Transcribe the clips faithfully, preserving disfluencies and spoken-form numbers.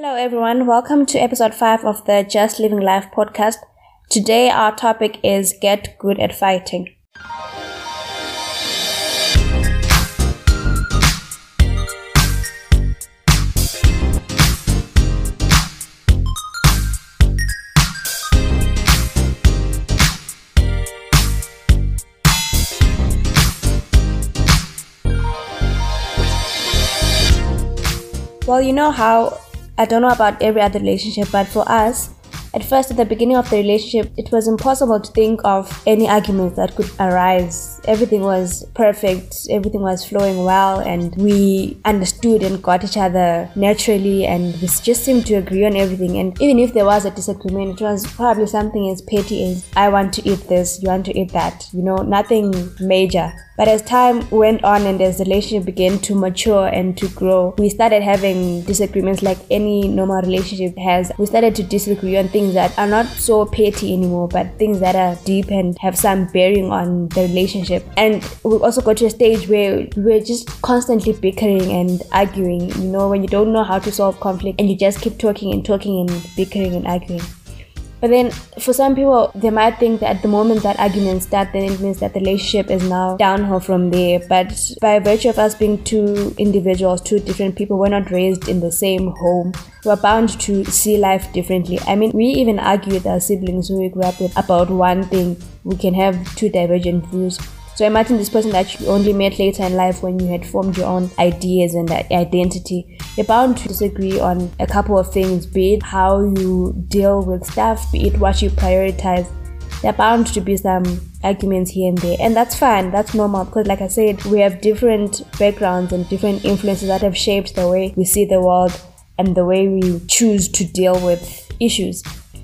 Hello everyone, welcome to episode five of the Just Living Life podcast. Today our topic is Get Good at Fighting. Well, you know how I don't know about every other relationship, but for us, at first, at the beginning of the relationship, it was impossible to think of any arguments that could arise. Everything was perfect, everything was flowing well, and we understood and got each other naturally, and we just seemed to agree on everything. And even if there was a disagreement, it was probably something as petty as, I want to eat this, you want to eat that, you know, nothing major. But as time went on and as the relationship began to mature and to grow, we started having disagreements like any normal relationship has. We started to disagree on things that are not so petty anymore, but things that are deep and have some bearing on the relationship. And we also got to a stage where we're just constantly bickering and arguing, you know, when you don't know how to solve conflict and you just keep talking and talking and bickering and arguing. But then for some people, they might think that the moment that arguments start, then it means that the relationship is now downhill from there. But by virtue of us being two individuals, two different people, we're not raised in the same home. We're bound to see life differently. I mean, we even argue with our siblings who we grew up with about one thing. We can have two divergent views. So imagine this person that you only met later in life when you had formed your own ideas and identity. You're bound to disagree on a couple of things, be it how you deal with stuff, be it what you prioritize. There are bound to be some arguments here and there. And that's fine, that's normal, because like I said, we have different backgrounds and different influences that have shaped the way we see the world and the way we choose to deal with issues.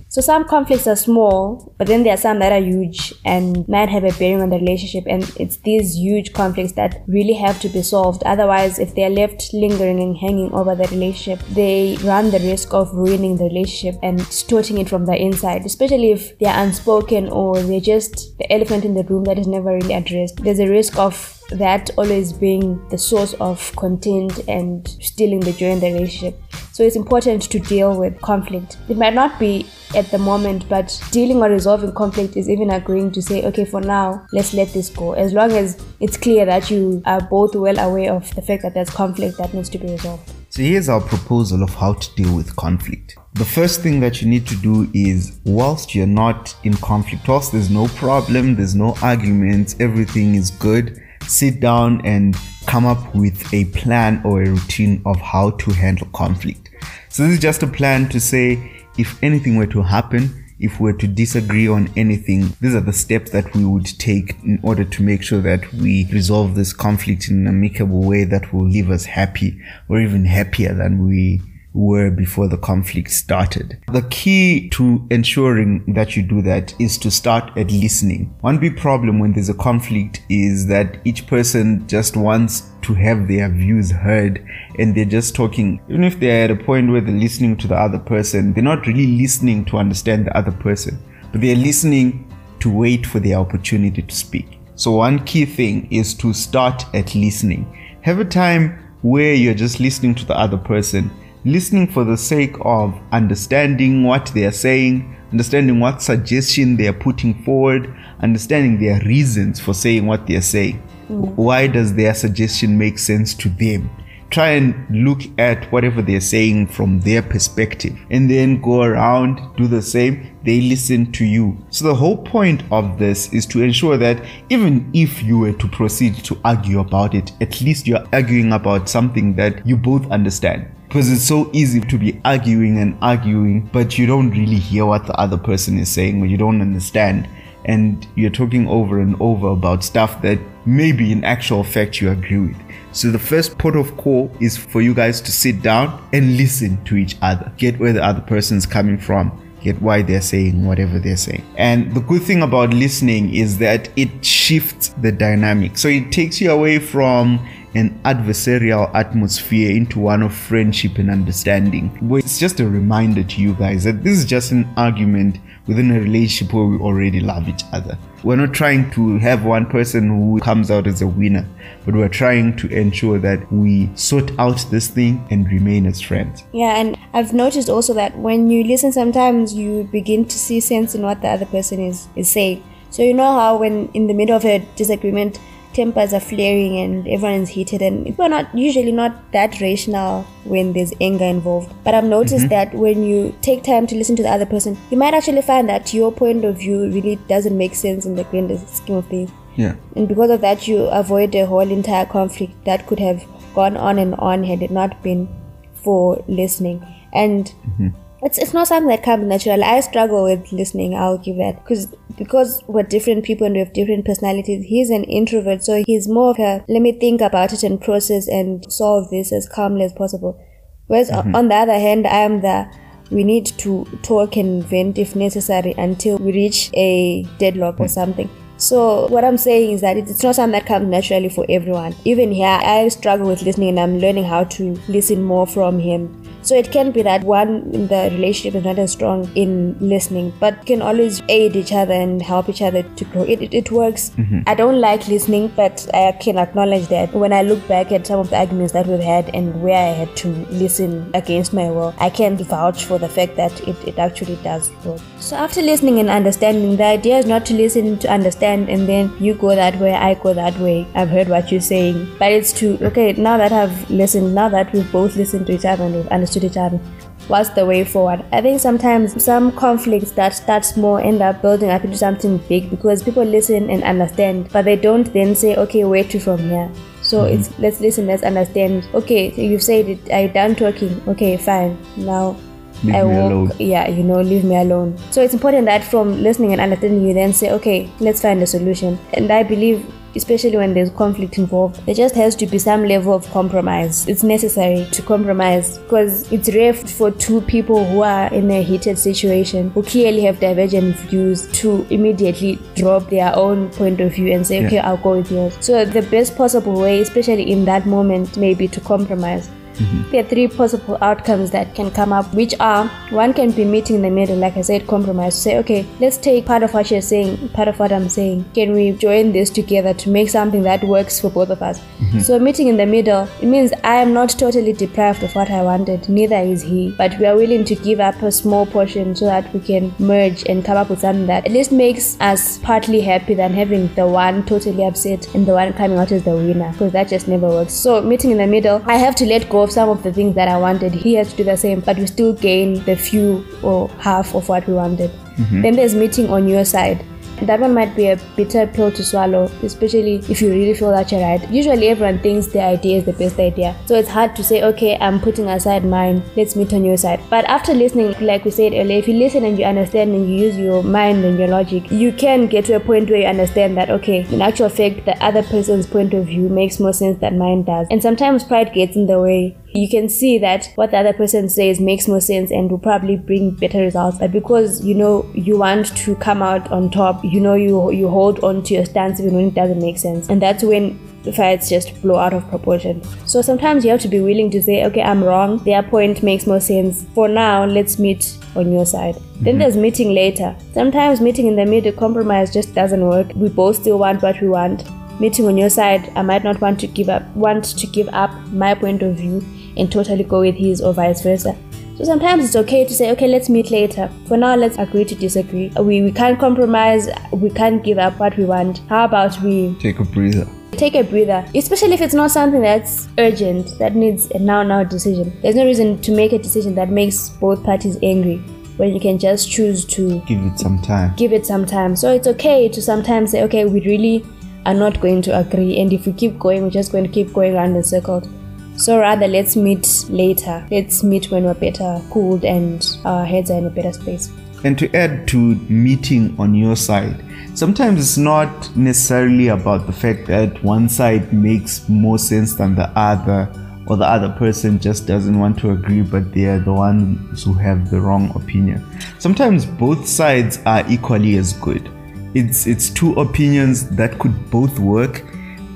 So some conflicts are small, but then there are some that are huge and might have a bearing on the relationship. And it's these huge conflicts that really have to be solved. Otherwise, if they're left lingering and hanging over the relationship, they run the risk of ruining the relationship and distorting it from the inside, especially if they're unspoken or they're just the elephant in the room that is never really addressed. There's a risk of that always being the source of content and stealing the joy in the relationship. So it's important to deal with conflict. It might not be at the moment, but dealing or resolving conflict is even agreeing to say, okay, for now, let's let this go. As long as it's clear that you are both well aware of the fact that there's conflict that needs to be resolved. So here's our proposal of how to deal with conflict. The first thing that you need to do is, whilst you're not in conflict, whilst there's no problem, there's no arguments, everything is good, sit down and come up with a plan or a routine of how to handle conflict. So this is just a plan to say, if anything were to happen, if we were to disagree on anything, these are the steps that we would take in order to make sure that we resolve this conflict in an amicable way that will leave us happy or even happier than we were before the conflict started. The key to ensuring that you do that is to start at listening. One big problem when there's a conflict is that each person just wants to have their views heard and they're just talking. Even if they're at a point where they're listening to the other person, they're not really listening to understand the other person, but they're listening to wait for their opportunity to speak. So one key thing is to start at listening. Have a time where you're just listening to the other person, listening for the sake of understanding what they are saying, understanding what suggestion they are putting forward, understanding their reasons for saying what they are saying. Mm. Why does their suggestion make sense to them? Try and look at whatever they are saying from their perspective and then go around, do the same. They listen to you. So the whole point of this is to ensure that even if you were to proceed to argue about it, at least you're arguing about something that you both understand. Because it's so easy to be arguing and arguing, but you don't really hear what the other person is saying or you don't understand. And you're talking over and over about stuff that maybe in actual fact you agree with. So the first port of call is for you guys to sit down and listen to each other. Get where the other person's coming from. Get why they're saying whatever they're saying. And the good thing about listening is that it shifts the dynamic. So it takes you away from an adversarial atmosphere into one of friendship and understanding. Where it's just a reminder to you guys that this is just an argument within a relationship where we already love each other. We're not trying to have one person who comes out as a winner, but we're trying to ensure that we sort out this thing and remain as friends. Yeah, and I've noticed also that when you listen, sometimes you begin to see sense in what the other person is, is saying. So you know how when in the middle of a disagreement, tempers are flaring and everyone is heated, and people are not usually not that rational when there's anger involved. But I've noticed mm-hmm. that when you take time to listen to the other person, you might actually find that your point of view really doesn't make sense in the grander scheme of things. Yeah. And because of that, you avoid a whole entire conflict that could have gone on and on had it not been for listening. And mm-hmm. It's it's not something that comes naturally. I struggle with listening, I'll give that. Because because we're different people and we have different personalities. He's an introvert, so he's more of a, let me think about it and process and solve this as calmly as possible. Whereas mm-hmm. on the other hand, I am the, we need to talk and vent if necessary until we reach a deadlock or something. So what I'm saying is that it's not something that comes naturally for everyone. Even here, I struggle with listening and I'm learning how to listen more from him. So it can be that one in the relationship is not as strong in listening, but can always aid each other and help each other to grow. It it, it works. Mm-hmm. I don't like listening, but I can acknowledge that when I look back at some of the arguments that we've had and where I had to listen against my will, I can vouch for the fact that it, it actually does work. So after listening and understanding, the idea is not to listen to understand and then you go that way, I go that way. I've heard what you're saying. But it's to, okay, now that I've listened, now that we've both listened to each other and we've understood to determine what's the way forward. I think sometimes some conflicts that start small end up building up into something big because people listen and understand, but they don't then say, okay, where to from here? So mm-hmm. it's let's listen, let's understand. Okay, so you've said it, are you done talking? Okay, fine. Now leave I walk. Yeah, you know, leave me alone. So it's important that from listening and understanding, you then say, okay, let's find a solution. And I believe, especially when there's conflict involved, there just has to be some level of compromise. It's necessary to compromise because it's rare for two people who are in a heated situation, who clearly have divergent views, to immediately drop their own point of view and say, yeah, okay, I'll go with yours. So the best possible way, especially in that moment, may be to compromise. Mm-hmm. There are three possible outcomes that can come up, which are, one can be meeting in the middle, like I said, compromise. Say, okay, let's take part of what you're saying, part of what I'm saying. Can we join this together to make something that works for both of us? Mm-hmm. So meeting in the middle, it means I am not totally deprived of what I wanted, neither is he, but we are willing to give up a small portion so that we can merge and come up with something that at least makes us partly happy than having the one totally upset and the one coming out as the winner, because that just never works. So meeting in the middle, I have to let go of some of the things that I wanted. He has to do the same, but we still gain the few or half of what we wanted. Mm-hmm. Then there's meeting on your side. That one might be a bitter pill to swallow, especially if you really feel that you're right. Usually everyone thinks their idea is the best idea, so it's hard to say, okay, I'm putting aside mine, let's meet on your side. But after listening, like we said earlier, if you listen and you understand and you use your mind and your logic, you can get to a point where you understand that, okay, in actual fact, the other person's point of view makes more sense than mine does. And sometimes pride gets in the way. You can see that what the other person says makes more sense and will probably bring better results. But because, you know, you want to come out on top, you know, you you hold on to your stance even when it doesn't make sense. And that's when the fights just blow out of proportion. So sometimes you have to be willing to say, okay, I'm wrong. Their point makes more sense. For now, let's meet on your side. Mm-hmm. Then there's meeting later. Sometimes meeting in the middle, compromise just doesn't work. We both still want what we want. Meeting on your side, I might not want to give up, want to give up my point of view and totally go with his or vice versa. So sometimes it's okay to say, okay, let's meet later. For now, let's agree to disagree. We we can't compromise. We can't give up what we want. How about we take a breather? Take a breather, especially if it's not something that's urgent, that needs a now-now decision. There's no reason to make a decision that makes both parties angry, when you can just choose to give it some time. Give it some time. So it's okay to sometimes say, okay, we really are not going to agree, and if we keep going, we're just going to keep going around in circles. So rather, let's meet later. Let's meet when we're better cooled and our heads are in a better space. And to add to meeting on your side, sometimes it's not necessarily about the fact that one side makes more sense than the other, or the other person just doesn't want to agree, but they are the ones who have the wrong opinion. Sometimes both sides are equally as good. It's, it's two opinions that could both work,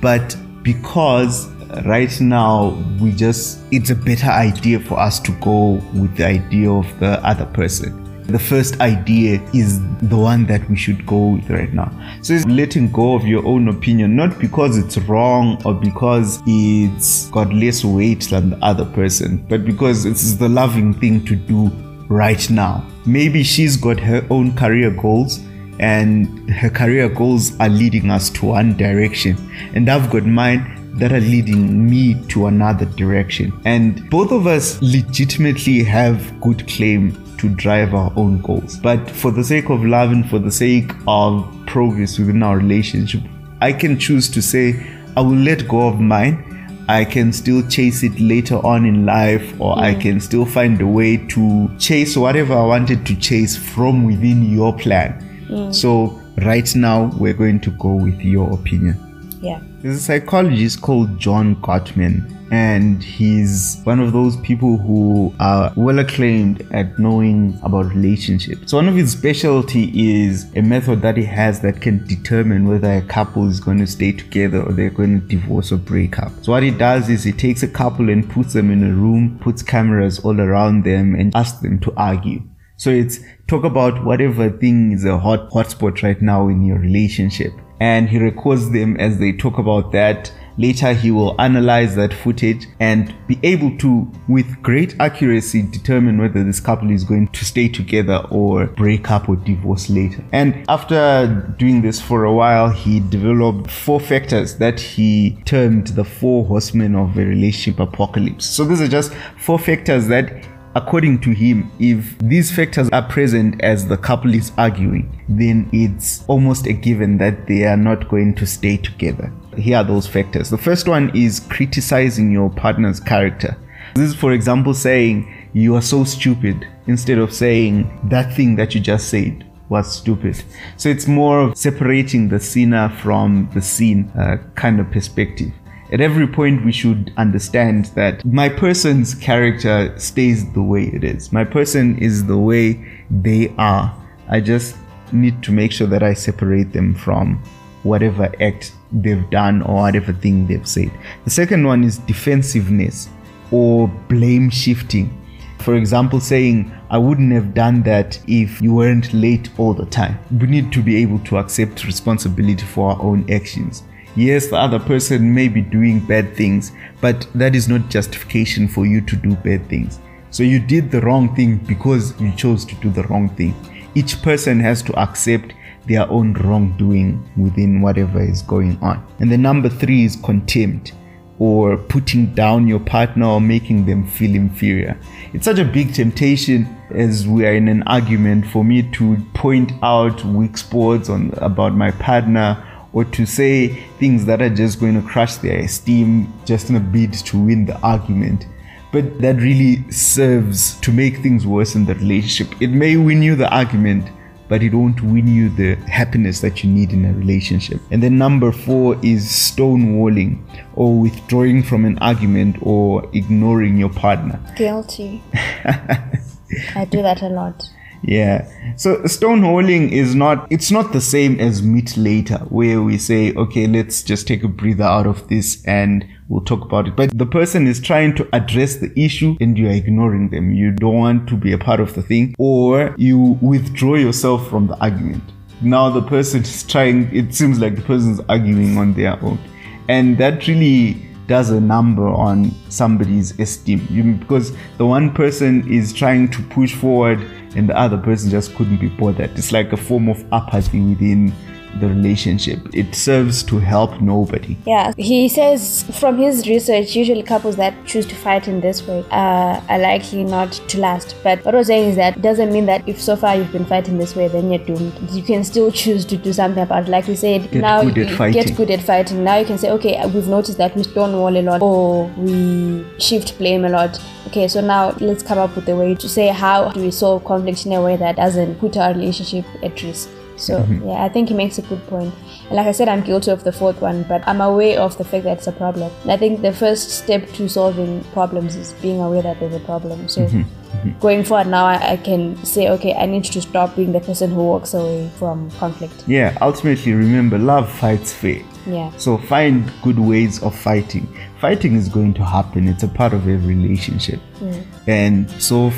but because right now we just, it's a better idea for us to go with the idea of the other person. The first idea is the one that we should go with right now. So it's letting go of your own opinion, not because it's wrong or because it's got less weight than the other person, but because it's the loving thing to do right now. Maybe she's got her own career goals and her career goals are leading us to one direction, and I've got mine that are leading me to another direction. And both of us legitimately have good claim to drive our own goals. But for the sake of love and for the sake of progress within our relationship, I can choose to say, I will let go of mine. I can still chase it later on in life, or mm. I can still find a way to chase whatever I wanted to chase from within your plan. Mm. So right now, we're going to go with your opinion. Yeah. There's a psychologist called John Gottman, and he's one of those people who are well acclaimed at knowing about relationships. So one of his specialty is a method that he has that can determine whether a couple is going to stay together or they're going to divorce or break up. So what he does is he takes a couple and puts them in a room, puts cameras all around them, and asks them to argue. So it's talk about whatever thing is a hot hotspot right now in your relationship. And he records them as they talk about that. Later, he will analyze that footage and be able to, with great accuracy, determine whether this couple is going to stay together or break up or divorce later. And after doing this for a while, he developed four factors that he termed the four horsemen of a relationship apocalypse. So these are just four factors that, according to him, if these factors are present as the couple is arguing, then it's almost a given that they are not going to stay together. Here are those factors. The first one is criticizing your partner's character. This is, for example, saying you are so stupid instead of saying that thing that you just said was stupid. So it's more of separating the sinner from the sin uh, kind of perspective. At every point, we should understand that my person's character stays the way it is. My person is the way they are. I just need to make sure that I separate them from whatever act they've done or whatever thing they've said. The second one is defensiveness or blame shifting. For example, saying, I wouldn't have done that if you weren't late all the time. We need to be able to accept responsibility for our own actions. Yes, the other person may be doing bad things, but that is not justification for you to do bad things. So you did the wrong thing because you chose to do the wrong thing. Each person has to accept their own wrongdoing within whatever is going on. And the number three is contempt, or putting down your partner or making them feel inferior. It's such a big temptation as we are in an argument for me to point out weak spots on about my partner, or to say things that are just going to crush their esteem just in a bid to win the argument. But that really serves to make things worse in the relationship. It may win you the argument, but it won't win you the happiness that you need in a relationship. And then number four is stonewalling, or withdrawing from an argument or ignoring your partner. Guilty. I do that a lot. Yeah. So stonewalling is not, it's not the same as meet later, where we say, okay, let's just take a breather out of this and we'll talk about it. But the person is trying to address the issue and you're ignoring them. You don't want to be a part of the thing, or you withdraw yourself from the argument. Now the person is trying, it seems like the person's arguing on their own. And that really does a number on somebody's esteem, you, because the one person is trying to push forward and the other person just couldn't be bothered. It's like a form of apathy within the relationship. It serves to help nobody. Yeah, he says from his research, usually couples that choose to fight in this way uh, are likely not to last. But what I was saying is that it doesn't mean that if so far you've been fighting this way, then you're doomed. You can still choose to do something about it. Like we said, get now good you get good at fighting. Now you can say, okay, we've noticed that we stonewall a lot, or we shift blame a lot. Okay, so now let's come up with a way to say how do we solve conflict in a way that doesn't put our relationship at risk. So mm-hmm. yeah, I think he makes a good point. And like I said, I'm guilty of the fourth one, but I'm aware of the fact that it's a problem. And I think the first step to solving problems is being aware that there's a problem. So mm-hmm. Mm-hmm. going forward now, I, I can say, okay, I need to stop being the person who walks away from conflict. Yeah, ultimately, remember, love fights fair. Yeah. So find good ways of fighting. Fighting is going to happen. It's a part of every relationship. Mm. And so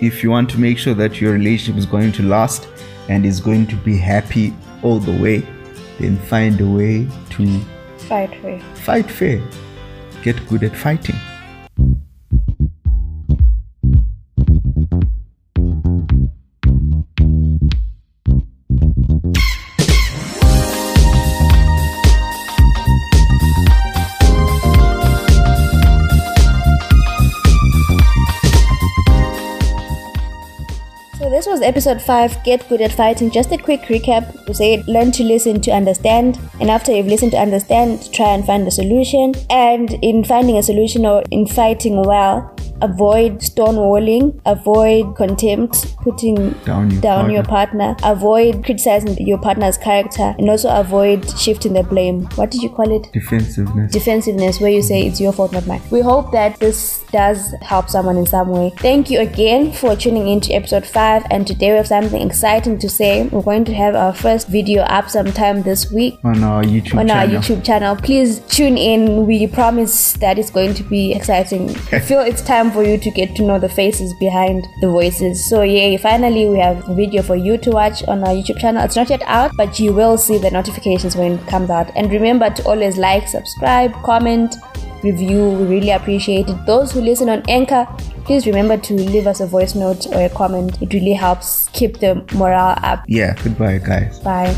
if you want to make sure that your relationship is going to last and is going to be happy all the way, then find a way to fight fair. Fight fair. Get good at fighting. This was episode five, Get Good at Fighting. Just a quick recap. We said learn to listen to understand. And after you've listened to understand, try and find a solution. And in finding a solution or in fighting well, avoid stonewalling, avoid contempt, putting down your, down partner. your partner, avoid criticizing your partner's character, and also avoid shifting the blame. What did you call it? Defensiveness. Defensiveness, where you say it's your fault, not mine. We hope that this does help someone in some way. Thank you again for tuning in to episode five, and today we have something exciting to say. We're going to have our first video up sometime this week. On our YouTube on channel. On our YouTube channel. Please tune in. We promise that it's going to be exciting. I feel it's time for you to get to know the faces behind the voices. So yeah, finally we have a video for you to watch on our YouTube channel. It's not yet out, but you will see the notifications when it comes out. And remember to always like, subscribe, comment, review. We really appreciate it. Those who listen on Anchor, please remember to leave us a voice note or a comment. It really helps keep the morale up. Yeah, goodbye guys. Bye.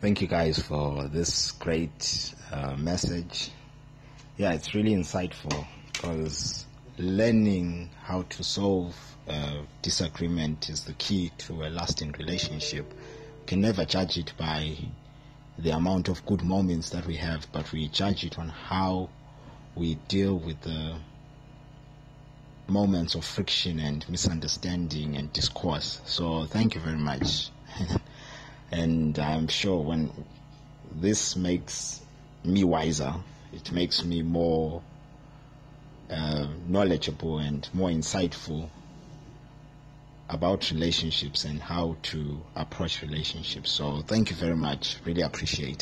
Thank you guys for this great uh, message. Yeah, it's really insightful, because learning how to solve uh, disagreement is the key to a lasting relationship. We can never judge it by the amount of good moments that we have, but we judge it on how we deal with the moments of friction and misunderstanding and discourse. So thank you very much. And I'm sure when this makes me wiser, it makes me more uh, knowledgeable and more insightful about relationships and how to approach relationships. So thank you very much. Really appreciate it.